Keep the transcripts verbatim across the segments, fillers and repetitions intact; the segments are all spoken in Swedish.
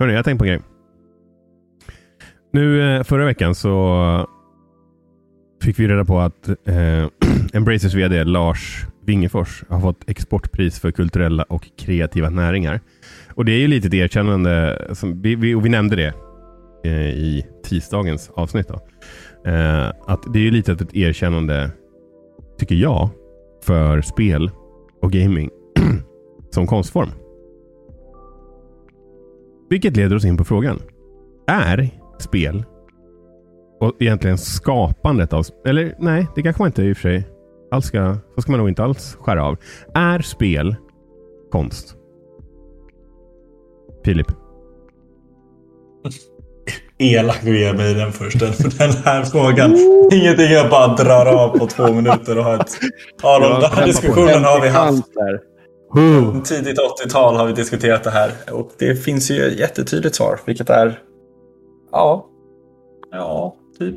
Hörru, jag tänkte på en grej. Nu förra veckan så fick vi reda på att eh, Embracers V D Lars Wingefors har fått exportpris för kulturella och kreativa näringar. Och det är ju lite ett erkännande som vi, vi, och vi nämnde det eh, i tisdagens avsnitt då. Eh, att det är ju lite ett erkännande, tycker jag, för spel och gaming som konstform. Vilket leder oss in på frågan. Är spel och egentligen skapandet av... Eller nej, det kanske man inte i och för sig alls ska... Så ska man nog inte alls skära av. Är spel konst? Filip? Elak du ger mig den första för den här frågan. Ingenting jag bara drar av på två minuter och har ett... Ja, de där diskussionen har vi haft. Uh. Tidigt åttiotal har vi diskuterat det här. Och det finns ju ett jättetydligt svar, vilket är... Ja. Ja, typ.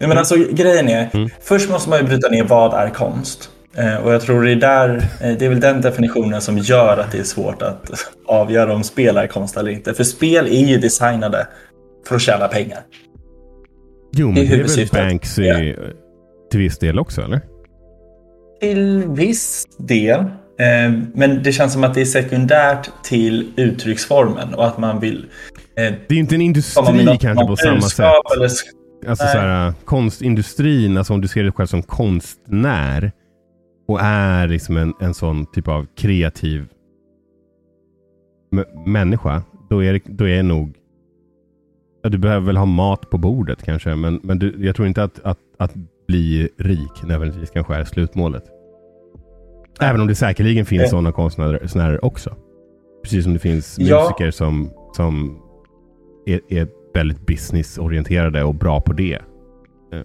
Nej, men alltså grejen är... Mm. Först måste man ju bryta ner vad är konst. Eh, och jag tror det är där... Eh, det är väl den definitionen som gör att det är svårt att avgöra om spel är konst eller inte. För spel är ju designade för att tjäna pengar. Jo, men det är, det är väl Banksy ja. Till viss del också, eller? Till viss del... Men det känns som att det är sekundärt till uttrycksformen och att man vill... Eh, det är inte en industri något, kanske något på samma sätt. Eller sk- alltså så här, konstindustrin, alltså om du ser dig själv som konstnär och är liksom en, en sån typ av kreativ m- människa, då är det då är nog... Ja, du behöver väl ha mat på bordet kanske, men, men du, jag tror inte att, att, att bli rik nödvändigtvis kanske är slutmålet. Även om det säkerligen finns sådana konstnärer också. Precis som det finns musiker ja. som, som är, är väldigt businessorienterade och bra på det. Ja.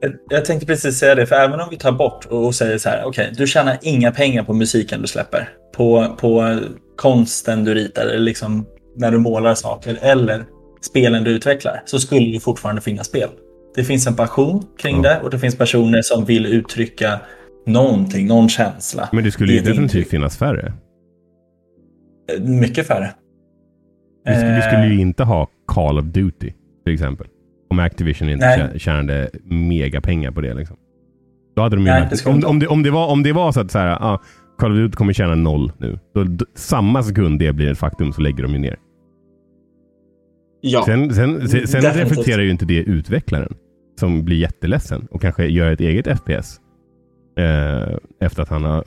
Jag, jag tänkte precis säga det, för även om vi tar bort och, och säger så här, okej, okay, du tjänar inga pengar på musiken du släpper. På, på konsten du ritar, eller liksom när du målar saker, eller spelen du utvecklar, så skulle det fortfarande finnas spel. Det finns en passion kring mm. det, och det finns personer som vill uttrycka någonting, någon känsla. Men det skulle ju definitivt finnas färre. Mycket färre. Vi skulle, vi skulle ju inte ha Call of Duty till exempel. Om Activision inte tjänade mega pengar på det liksom. Då hade de ju... Nej, det om, om, det, om, det var, om det var så att så här, ah, Call of Duty kommer tjäna noll nu. Då, d- samma sekund det blir ett faktum så lägger de ju ner. Ja. Sen, sen, sen, sen reflekterar ju inte det utvecklaren som blir jätteledsen och kanske gör ett eget F P S. Efter att han har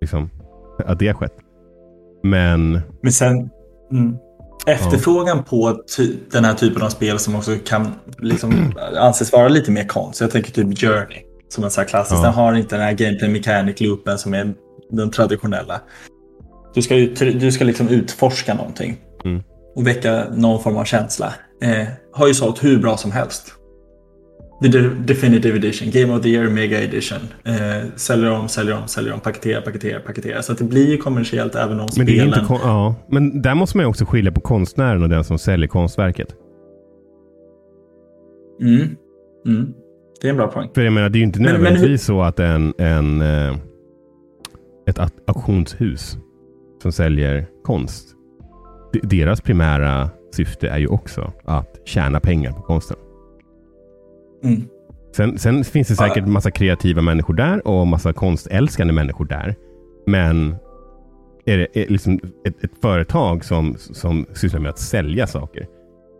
liksom, att det har skett. Men Men sen mm. efterfrågan ja. på ty- den här typen av spel som också kan liksom anses vara lite mer konst. Jag tänker typ Journey som en sån här klassisk. Ja. Den har inte den här gameplay mechanic loopen som är den traditionella. Du ska, ut- du ska liksom utforska någonting mm. och väcka någon form av känsla. eh, Har ju sålt hur bra som helst. The Definitive Edition, Game of the Year, Mega Edition. Eh, säljer om, säljer om, säljer om, paketerar, paketerar, paketerar. Så att det blir ju kommersiellt även om spelen... Men, det är inte kon- ja. Men där måste man ju också skilja på konstnären och den som säljer konstverket. Mm, mm. Det är en bra poäng. För jag menar, det är ju inte nödvändigtvis men, men hur... så att en, en, ett auktionshus som säljer konst, deras primära syfte är ju också att tjäna pengar på konsten. Mm. Sen, sen finns det säkert massa kreativa människor där och massa konstälskande människor där. Men är det är liksom ett, ett företag som, som sysslar med att sälja saker,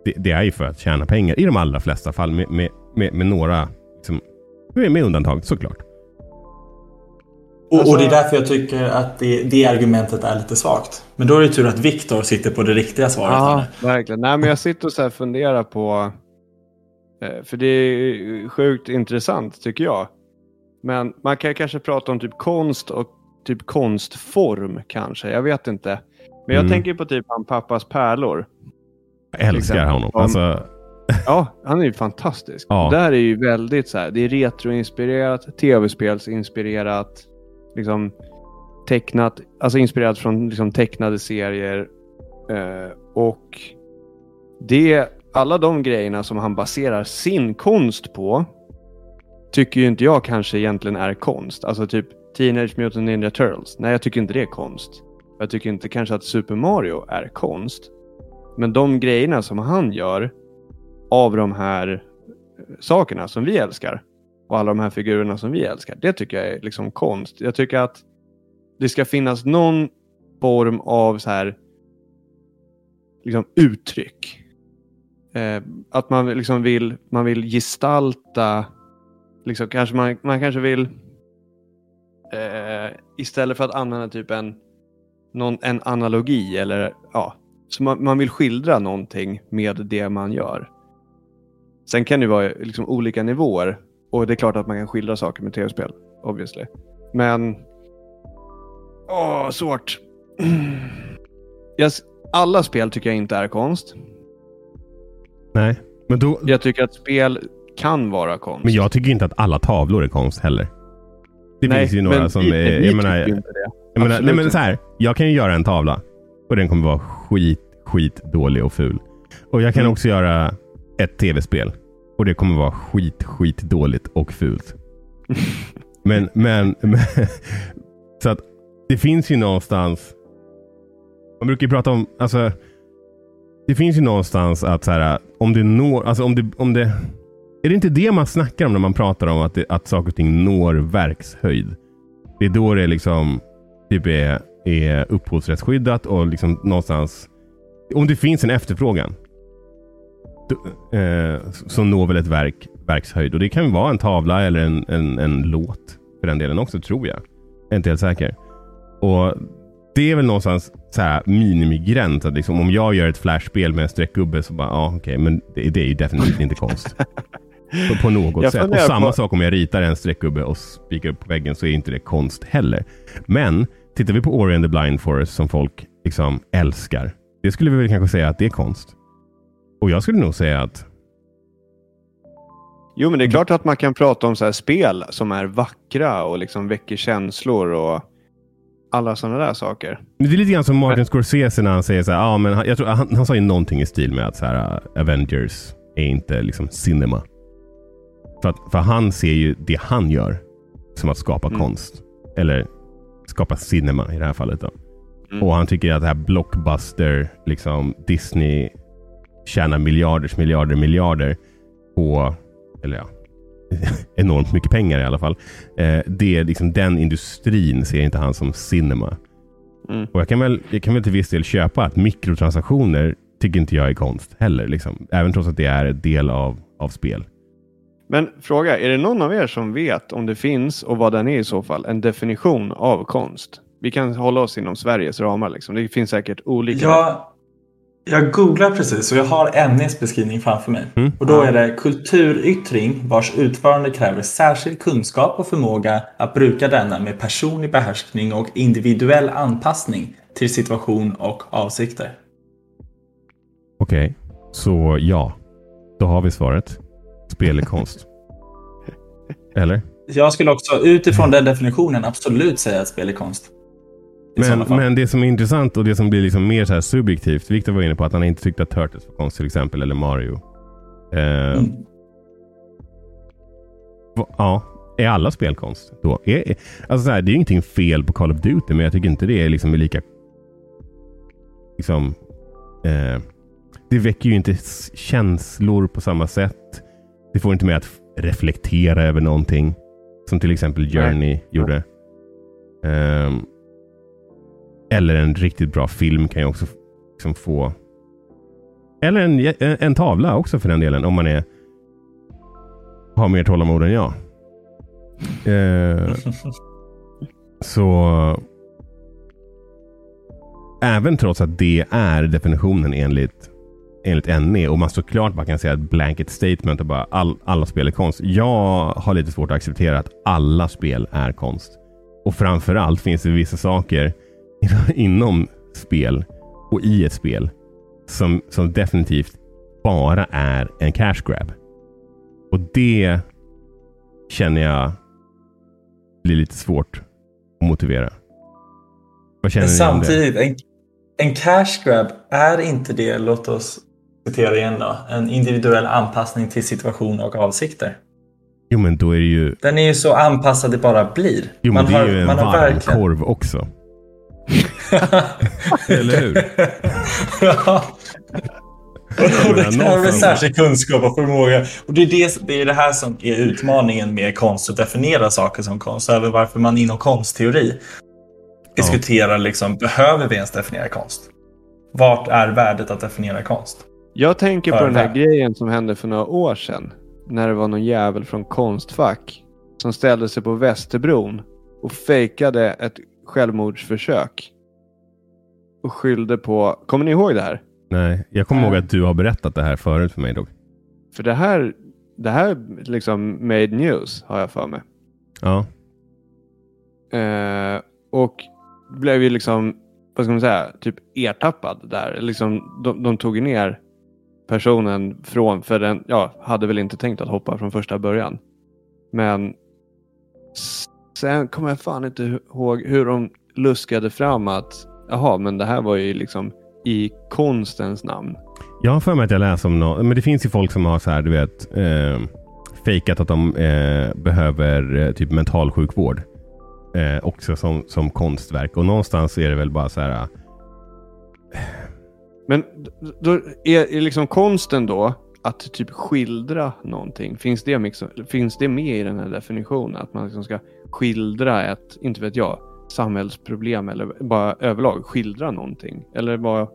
det, det är ju för att tjäna pengar i de allra flesta fall. Med, med, med, med några liksom, med undantag såklart. Och, och det är därför jag tycker att det, det argumentet är lite svagt. Men då är det tur att Viktor sitter på det riktiga svaret. Ja, verkligen. Nej, men jag sitter och så här funderar på... För det är sjukt intressant tycker jag. Men man kan kanske prata om typ konst och typ konstform kanske. Jag vet inte. Men jag mm. tänker på typ han pappas pärlor. Jag älskar honom. Om, alltså... Ja, han är ju fantastisk. Ja. Det här är ju väldigt så här. Det är retroinspirerat, tv-spelsinspirerat. Liksom tecknat. Alltså inspirerat från liksom tecknade serier. Eh, och det... Alla de grejerna som han baserar sin konst på tycker ju inte jag kanske egentligen är konst. Alltså typ Teenage Mutant Ninja Turtles. Nej, jag tycker inte det är konst. Jag tycker inte kanske att Super Mario är konst. Men de grejerna som han gör av de här sakerna som vi älskar och alla de här figurerna som vi älskar, det tycker jag är liksom konst. Jag tycker att det ska finnas någon form av så här liksom uttryck. Eh, att man liksom vill man vill gestalta liksom, kanske man, man kanske vill eh, istället för att använda typ en någon, en analogi eller ja, så man, man vill skildra någonting med det man gör. Sen kan det vara liksom olika nivåer och det är klart att man kan skildra saker med tv-spel obviously. Men åh, svårt. Yes, alla spel tycker jag inte är konst. Nej, men då... Jag tycker att spel kan vara konst. Men jag tycker inte att alla tavlor är konst heller. Det nej, finns ju några som... Nej, men vi tycker inte det. Jag menar, nej, men så här. Jag kan ju göra en tavla. Och den kommer vara skit, skit dålig och ful. Och jag kan mm. också göra ett tv-spel. Och det kommer vara skit, skit dåligt och fult. men, men, men... Så att det finns ju någonstans... Man brukar ju prata om... Alltså... Det finns ju någonstans att så här, om det når, alltså om det, om det, är det inte det man snackar om när man pratar om att, det, att saker och ting når verkshöjd? Det är då det liksom typ är, är upphovsrättsskyddat och liksom någonstans, om det finns en efterfrågan då, eh, så når väl ett verk verkshöjd. Och det kan vara en tavla eller en, en, en låt för den delen också, tror jag. Jag är inte helt säker. Och det är väl någonstans så här minimigräns att liksom, om jag gör ett flashspel med en streckgubbe så bara, ja ah, okej, okay, men det, det är ju definitivt inte konst. På, på något sätt. Och samma på... sak om jag ritar en streckgubbe och spikar upp på väggen, så är inte det konst heller. Men tittar vi på Ori and the Blind Forest som folk liksom älskar, det skulle vi väl kanske säga att det är konst. Och jag skulle nog säga att... Jo, men det är klart att man kan prata om så här spel som är vackra och liksom väcker känslor och alla sådana där saker. Men det är lite grann som Martin Scorsese när han säger så här, ja, men han, jag tror, han, han sa ju någonting i stil med att så här, Avengers är inte liksom cinema. För, att, för han ser ju det han gör som att skapa mm. konst. Eller skapa cinema i det här fallet då. Mm. Och han tycker att det här blockbuster, liksom Disney tjänar miljarders, miljarder, miljarder på, eller ja, enormt mycket pengar i alla fall. Eh, det är liksom den industrin ser inte han som cinema. Mm. Och jag kan väl jag kan väl till viss del köpa att mikrotransaktioner tycker inte jag är konst heller liksom, även trots att det är en del av av spel. Men fråga, är det någon av er som vet om det finns och vad den är i så fall, en definition av konst? Vi kan hålla oss inom Sveriges ramar liksom. Det finns säkert olika. Ja. Jag googlar precis och jag har ämnets beskrivning framför mig. Mm. Och då är det kulturyttring vars utförande kräver särskild kunskap och förmåga att bruka denna med personlig behärskning och individuell anpassning till situation och avsikter. Okej, okay. Så ja. Då har vi svaret. Spel är konst. Eller? Jag skulle också utifrån den definitionen absolut säga att spel är konst. Men, men det som är intressant och det som blir liksom mer så här subjektivt, Victor var inne på att han inte tyckte att Turtles var konst till exempel, eller Mario. Eh, mm. va, ja, är alla spelkonst då? Är, är, alltså så här, det är ju ingenting fel på Call of Duty, men jag tycker inte det är liksom lika liksom eh, det väcker ju inte känslor på samma sätt. Det får inte med att reflektera över någonting som till exempel Journey Nej. gjorde. Eh, Eller en riktigt bra film kan ju också liksom få... Eller en, en tavla också för den delen, om man är har mer tålamod än jag. Eh, så... Även trots att det är definitionen enligt, enligt N E, och man såklart bara kan säga ett blanket statement och bara all, alla spel är konst. Jag har lite svårt att acceptera att alla spel är konst. Och framförallt finns det vissa saker inom spel och i ett spel som, som definitivt bara är en cash grab. Och det känner jag blir lite svårt att motivera. Vad känner ni om det? Samtidigt, en, en cash grab är inte det, låt oss citera igen då, en individuell anpassning till situation och avsikter. Jo, men då är det ju... Den är ju så anpassad det bara blir. Jo, men man det har, är ju en man varm verkligen... korv också. Eller hur? Ja, Och det kräver särskild kunskap och förmåga. Och det är det, det är det här som är utmaningen med konst, att definiera saker som konst. Även varför man inom konstteori diskuterar, ja. liksom, behöver vi ens definiera konst? Vart är värdet att definiera konst? Jag tänker på för den här vem? grejen som hände för några år sedan, när det var någon jävel från Konstfack som ställde sig på Västerbron och fejkade ett självmordsförsök och skyllde på... Kommer ni ihåg det här? Nej, jag kommer äh. ihåg att du har berättat det här förut för mig då. För det här, det här liksom made news, har jag för mig. Ja. Eh, och blev ju liksom, vad ska man säga, typ ertappad där. Liksom, de, de tog ner personen från, för den, ja, hade väl inte tänkt att hoppa från första början. Men sen kommer jag fan inte ihåg hur de luskade fram att, jaha, men det här var ju liksom i konstens namn. Jag har för mig att jag läser om något, men det finns ju folk som har så här, du vet, eh, fejkat att de eh, behöver eh, typ mentalsjukvård eh, också som, som konstverk, och någonstans är det väl bara så här. Eh. Men då är, är liksom konsten då att typ skildra någonting. Finns det, liksom, finns det med i den här definitionen? Att man liksom ska skildra ett, inte vet jag, samhällsproblem, eller bara överlag skildra någonting, eller bara...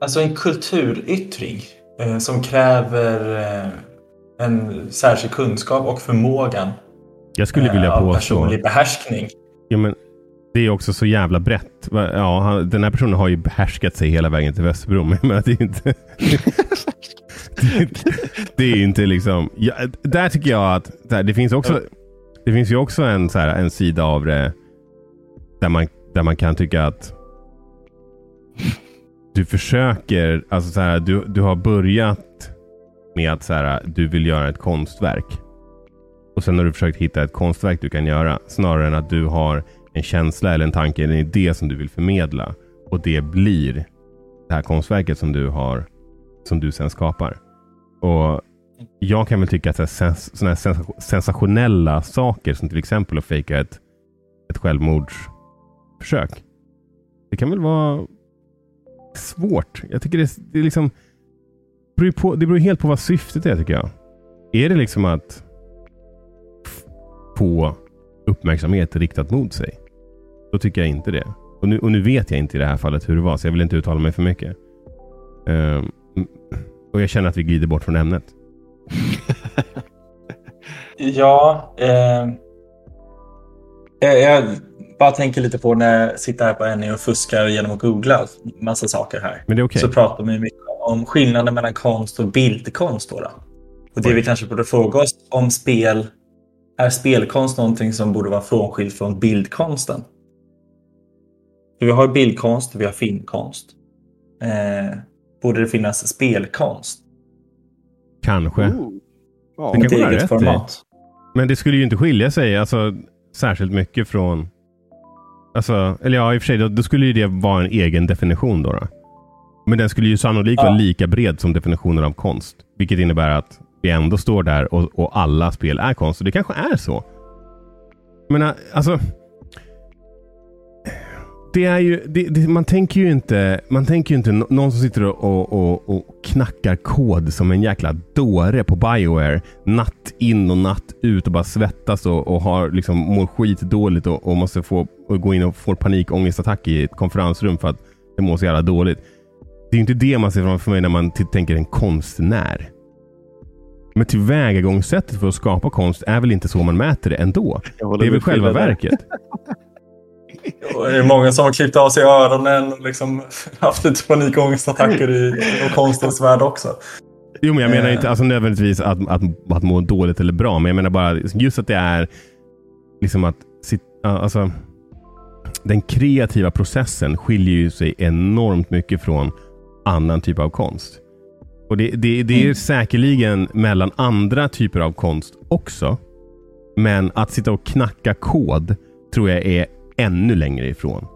Alltså en kulturyttring eh, som kräver eh, en särskild kunskap och förmågan. Jag skulle vilja eh, påstå personlig behärskning. Ja, men det är också så jävla brett. Ja, han, den här personen har ju behärskat sig hela vägen till Västerbron, men det är inte det, det, det är inte liksom, ja, där tycker jag att där, det finns också, det finns ju också en så här, en sida av det där man, där man kan tycka att du försöker, alltså så här, du, du har börjat med att så här, du vill göra ett konstverk, och sen har du försökt hitta ett konstverk du kan göra, snarare än att du har en känsla eller en tanke eller en idé som du vill förmedla, och det blir det här konstverket som du har, som du sen skapar. Och jag kan väl tycka att sens, sådana här sensationella saker som till exempel att fejka ett, ett självmordsförsök, det kan väl vara svårt. Jag tycker det, det liksom beror på, det beror helt på vad syftet är, tycker jag. Är det liksom att få uppmärksamhet riktat mot sig, då tycker jag inte det. Och nu, och nu vet jag inte i det här fallet hur det var, så jag vill inte uttala mig för mycket. Um, och jag känner att vi glider bort från ämnet. Ja, eh... Jag, jag bara tänker lite på när jag sitter här på N E och fuskar genom att googla massa saker här. Men det är okay. Så pratar vi mycket om skillnaden mellan konst och bildkonst då. då. Och det vi kanske borde fråga oss om spel. Är spelkonst någonting som borde vara frånskilt från bildkonsten? Vi har bildkonst, vi har filmkonst. Eh, borde det finnas spelkonst? Kanske. Oh. Ja, det kan vara rätt format. Men det skulle ju inte skilja sig, alltså... särskilt mycket från, alltså, eller ja, i och för sig då, då skulle ju det vara en egen definition då, då. Men den skulle ju sannolikt ja. vara lika bred som definitionen av konst, vilket innebär att vi ändå står där och, och alla spel är konst, och det kanske är så. Men alltså det är ju det, det, man tänker ju inte man tänker ju inte någon som sitter och, och, och knackar kod som en jäkla dåre på BioWare natt in och natt ut och bara svettas och, och har liksom, mår skitdåligt och, och måste få och gå in och få panikångestattack i ett konferensrum för att det mår så jävla dåligt. Det är ju inte det man ser framför mig när man t- tänker en konstnär. Men tillvägagångssättet för att skapa konst är väl inte så man mäter det ändå. Det är väl själva verket. Det är många som har klippt av sig öronen och liksom haft lite panikångestattacker i och konstens värld också. Jo, men jag menar inte alltså nödvändigtvis att, att, att må dåligt eller bra, men jag menar bara just att det är liksom att alltså, den kreativa processen skiljer ju sig enormt mycket från annan typ av konst. Och det, det, det är mm. säkerligen mellan andra typer av konst också, men att sitta och knacka kod tror jag är ännu längre ifrån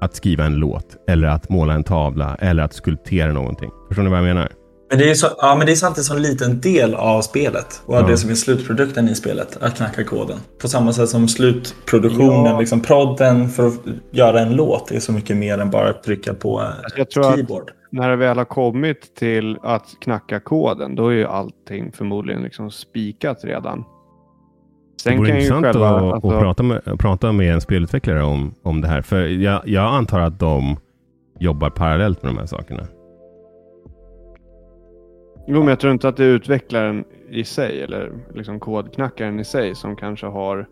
att skriva en låt eller att måla en tavla eller att skulptera någonting. Förstår ni vad jag menar? Men det är så, ja, men det är samtidigt som en liten del av spelet och mm. det som är slutprodukten i spelet, att knacka koden. På samma sätt som slutproduktionen, ja. liksom prodden för att göra en låt är så mycket mer än bara att trycka på jag tror keyboard. Att när det väl har kommit till att knacka koden, då är ju allting förmodligen liksom spikat redan. Sen det vore intressant att, att, att prata, med, prata med en spelutvecklare om, om det här. För jag, jag antar att de jobbar parallellt med de här sakerna. Jo, men jag tror inte att det är utvecklaren i sig eller liksom kodknackaren i sig som kanske har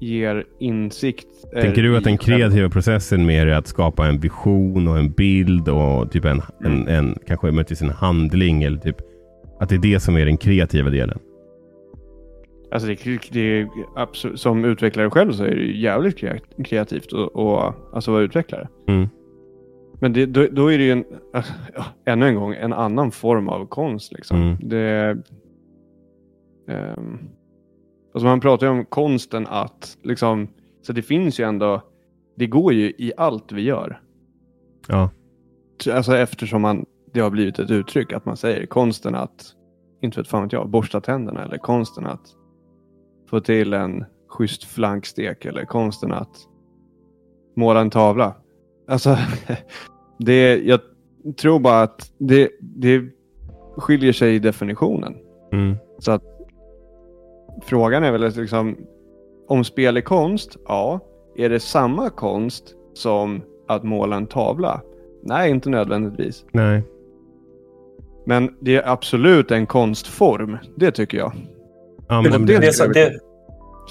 ger insikt. Tänker du att den kreativa processen mer är att skapa en vision och en bild och typ en, mm. en, en kanske möjligtvis en handling eller typ att det är det som är den kreativa delen? Alltså det, det är absolut, som utvecklare själv så är det jävligt kreativt och, och alltså vara utvecklare. Mm. Men det, då, då är det ju en, ja, ännu en gång en annan form av konst liksom. Mm. Det, um, alltså man pratar ju om konsten att liksom, så det finns ju ändå, det går ju i allt vi gör. Ja. Alltså eftersom man, det har blivit ett uttryck att man säger konsten att, inte vet fan vet jag, borsta tänderna eller konsten att få till en schysst flankstek eller konsten att måla en tavla. Alltså, det, jag tror bara att det, det skiljer sig i definitionen. Mm. Så att frågan är väl liksom, om spel är konst, ja. Är det samma konst som att måla en tavla? Nej, inte nödvändigtvis. Nej. Men det är absolut en konstform, det tycker jag. Ja, men det, det, det, det, det,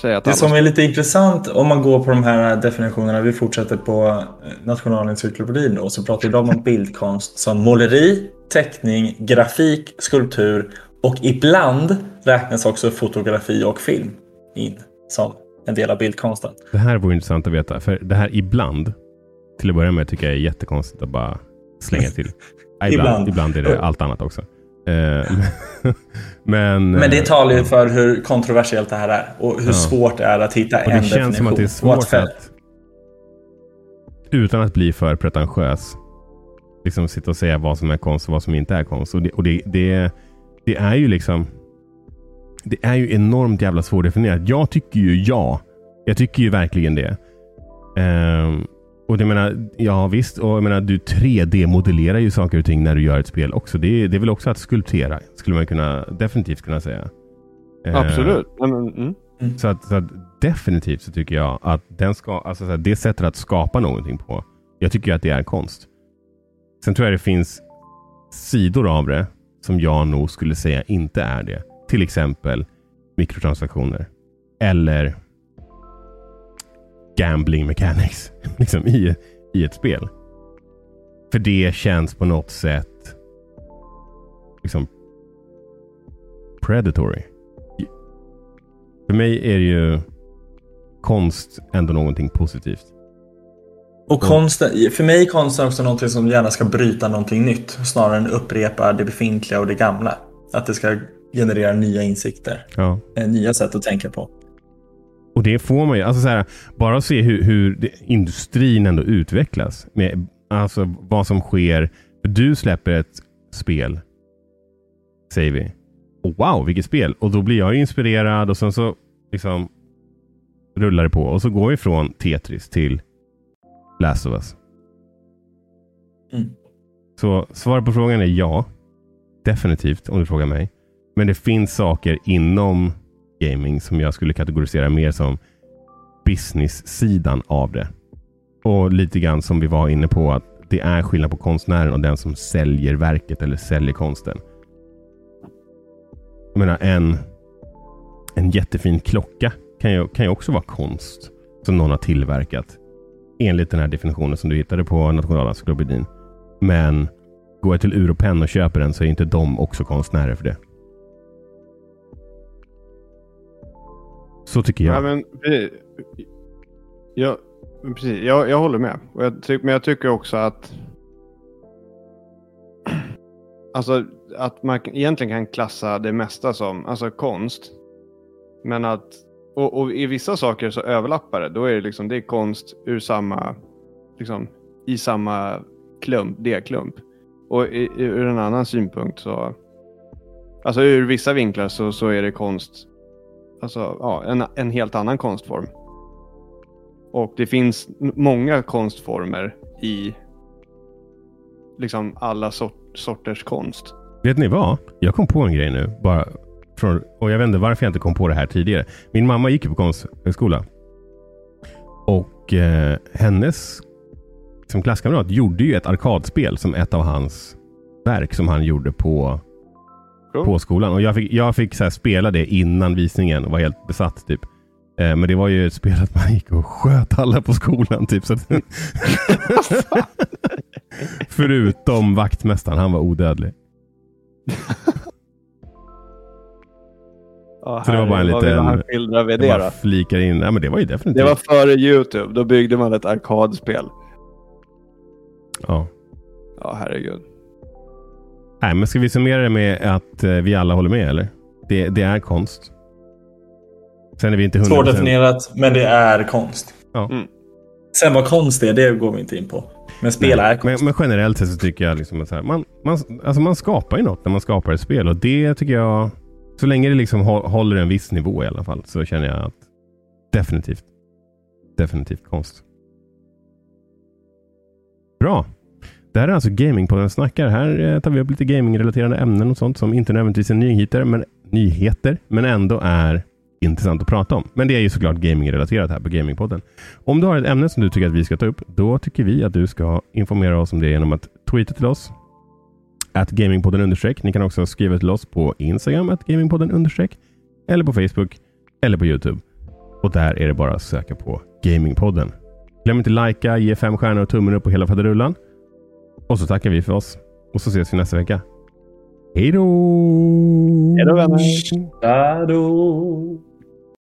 det, det som är lite intressant om man går på de här definitionerna, vi fortsätter på Nationalencyklopedin och så pratar de om bildkonst som måleri, teckning, grafik, skulptur och ibland räknas också fotografi och film in som en del av bildkonsten. Det här vore intressant att veta, för det här ibland till att börja med tycker jag är jättekonstigt att bara slänga till. Ibland, ibland. ibland är det allt annat också. men, men det talar ju för hur kontroversiellt det här är och hur ja. svårt det är att hitta en definition. Och det känns definition. som att det är svårt att, utan att bli för pretentiös, liksom sitta och säga vad som är konst och vad som inte är konst. Och det, och det, det, det är ju liksom, det är ju enormt jävla svårt att definiera. Jag tycker ju ja. Jag tycker ju verkligen det. Um, Och det menar, ja visst, och jag menar, du tre D-modellerar ju saker och ting när du gör ett spel också. Det är, det är väl också att skulptera, skulle man kunna, definitivt kunna säga. Absolut. Mm. Mm. Så, att, så att definitivt så tycker jag att den ska, alltså så här, det sättet att skapa någonting på, jag tycker att det är konst. Sen tror jag det finns sidor av det som jag nog skulle säga inte är det. Till exempel mikrotransaktioner. Eller gambling mechanics liksom i, i ett spel. För det känns på något sätt liksom predatory. För mig är det ju konst ändå någonting positivt. Och konst, för mig är konst också någonting som gärna ska bryta någonting nytt snarare än upprepa det befintliga och det gamla. Att det ska generera nya insikter. Ja. Nya sätt att tänka på. Och det får man ju, alltså så här, bara att se hur, hur det, industrin ändå utvecklas med, alltså vad som sker. Du släpper ett spel, säger vi, oh, wow, vilket spel, och då blir jag inspirerad och sen så liksom rullar det på och så går vi från Tetris till Last of Us. Mm. Så svar på frågan är ja, definitivt, om du frågar mig. Men det finns saker inom gaming som jag skulle kategorisera mer som business-sidan av det. Och lite grann som vi var inne på, att det är skillnad på konstnären och den som säljer verket eller säljer konsten. Jag menar, en en jättefin klocka kan ju, kan ju också vara konst som någon har tillverkat enligt den här definitionen som du hittade på Nationalencyklopedin. Men går jag till Urban och köper den så är inte de också konstnärer för det. Så tycker jag. Ja, men, jag, precis, jag, jag håller med. Och jag tyck, men jag tycker också att alltså att man egentligen kan klassa det mesta som alltså konst. Men att och, och i vissa saker så överlappar det. Då är det liksom, det är konst ur samma liksom i samma klump, D-klump. Och i, ur en annan synpunkt så... Alltså ur vissa vinklar så, så är det konst... Alltså ja, en, en helt annan konstform. Och det finns många konstformer i... Liksom alla sort, sorters konst. Vet ni vad? Jag kom på en grej nu. Bara från, och jag vet inte varför jag inte kom på det här tidigare. Min mamma gick ju på konstskola. Och eh, hennes... som klasskamrat gjorde ju ett arkadspel som ett av hans verk som han gjorde på, cool. på skolan. Och jag fick, jag fick så här spela det innan visningen och var helt besatt typ. Eh, men det var ju ett spel att man gick och sköt alla på skolan typ. Så att förutom vaktmästaren, han var odödlig. Oh, så det var bara en liten... Vad det då? Flikar in. Ja, men det var ju definitivt. Det var före YouTube. Då byggde man ett arkadspel. Ja. Ja, herregud. Nej, men ska vi summera det med att eh, vi alla håller med, eller? Det, det är konst. Sen är vi inte hundra procent. Svårt definierat, men det är konst. Ja. Mm. Sen vad konst är, det går vi inte in på. Men spel Nej, är konst. Men, men generellt så tycker jag liksom att så här, man, man, alltså man skapar ju något när man skapar ett spel. Och det tycker jag, så länge det liksom håller en viss nivå i alla fall, så känner jag att definitivt, definitivt konst. Bra. Det här är alltså Gamingpodden snackar. Här tar vi upp lite gamingrelaterade ämnen och sånt som inte nödvändigtvis är nyheter men, nyheter, men ändå är intressant att prata om. Men det är ju såklart gamingrelaterat här på Gamingpodden. Om du har ett ämne som du tycker att vi ska ta upp, då tycker vi att du ska informera oss om det genom att tweeta till oss att Gamingpodden understreck. Ni kan också skriva till oss på Instagram att Gamingpodden understreck eller på Facebook eller på YouTube. Och där är det bara att söka på Gamingpodden. Glöm inte likea, ge fem stjärnor och tummen upp på hela faderullan. Och så tackar vi för oss. Och så ses vi nästa vecka. Hej då! Hej då vänner! Hej då!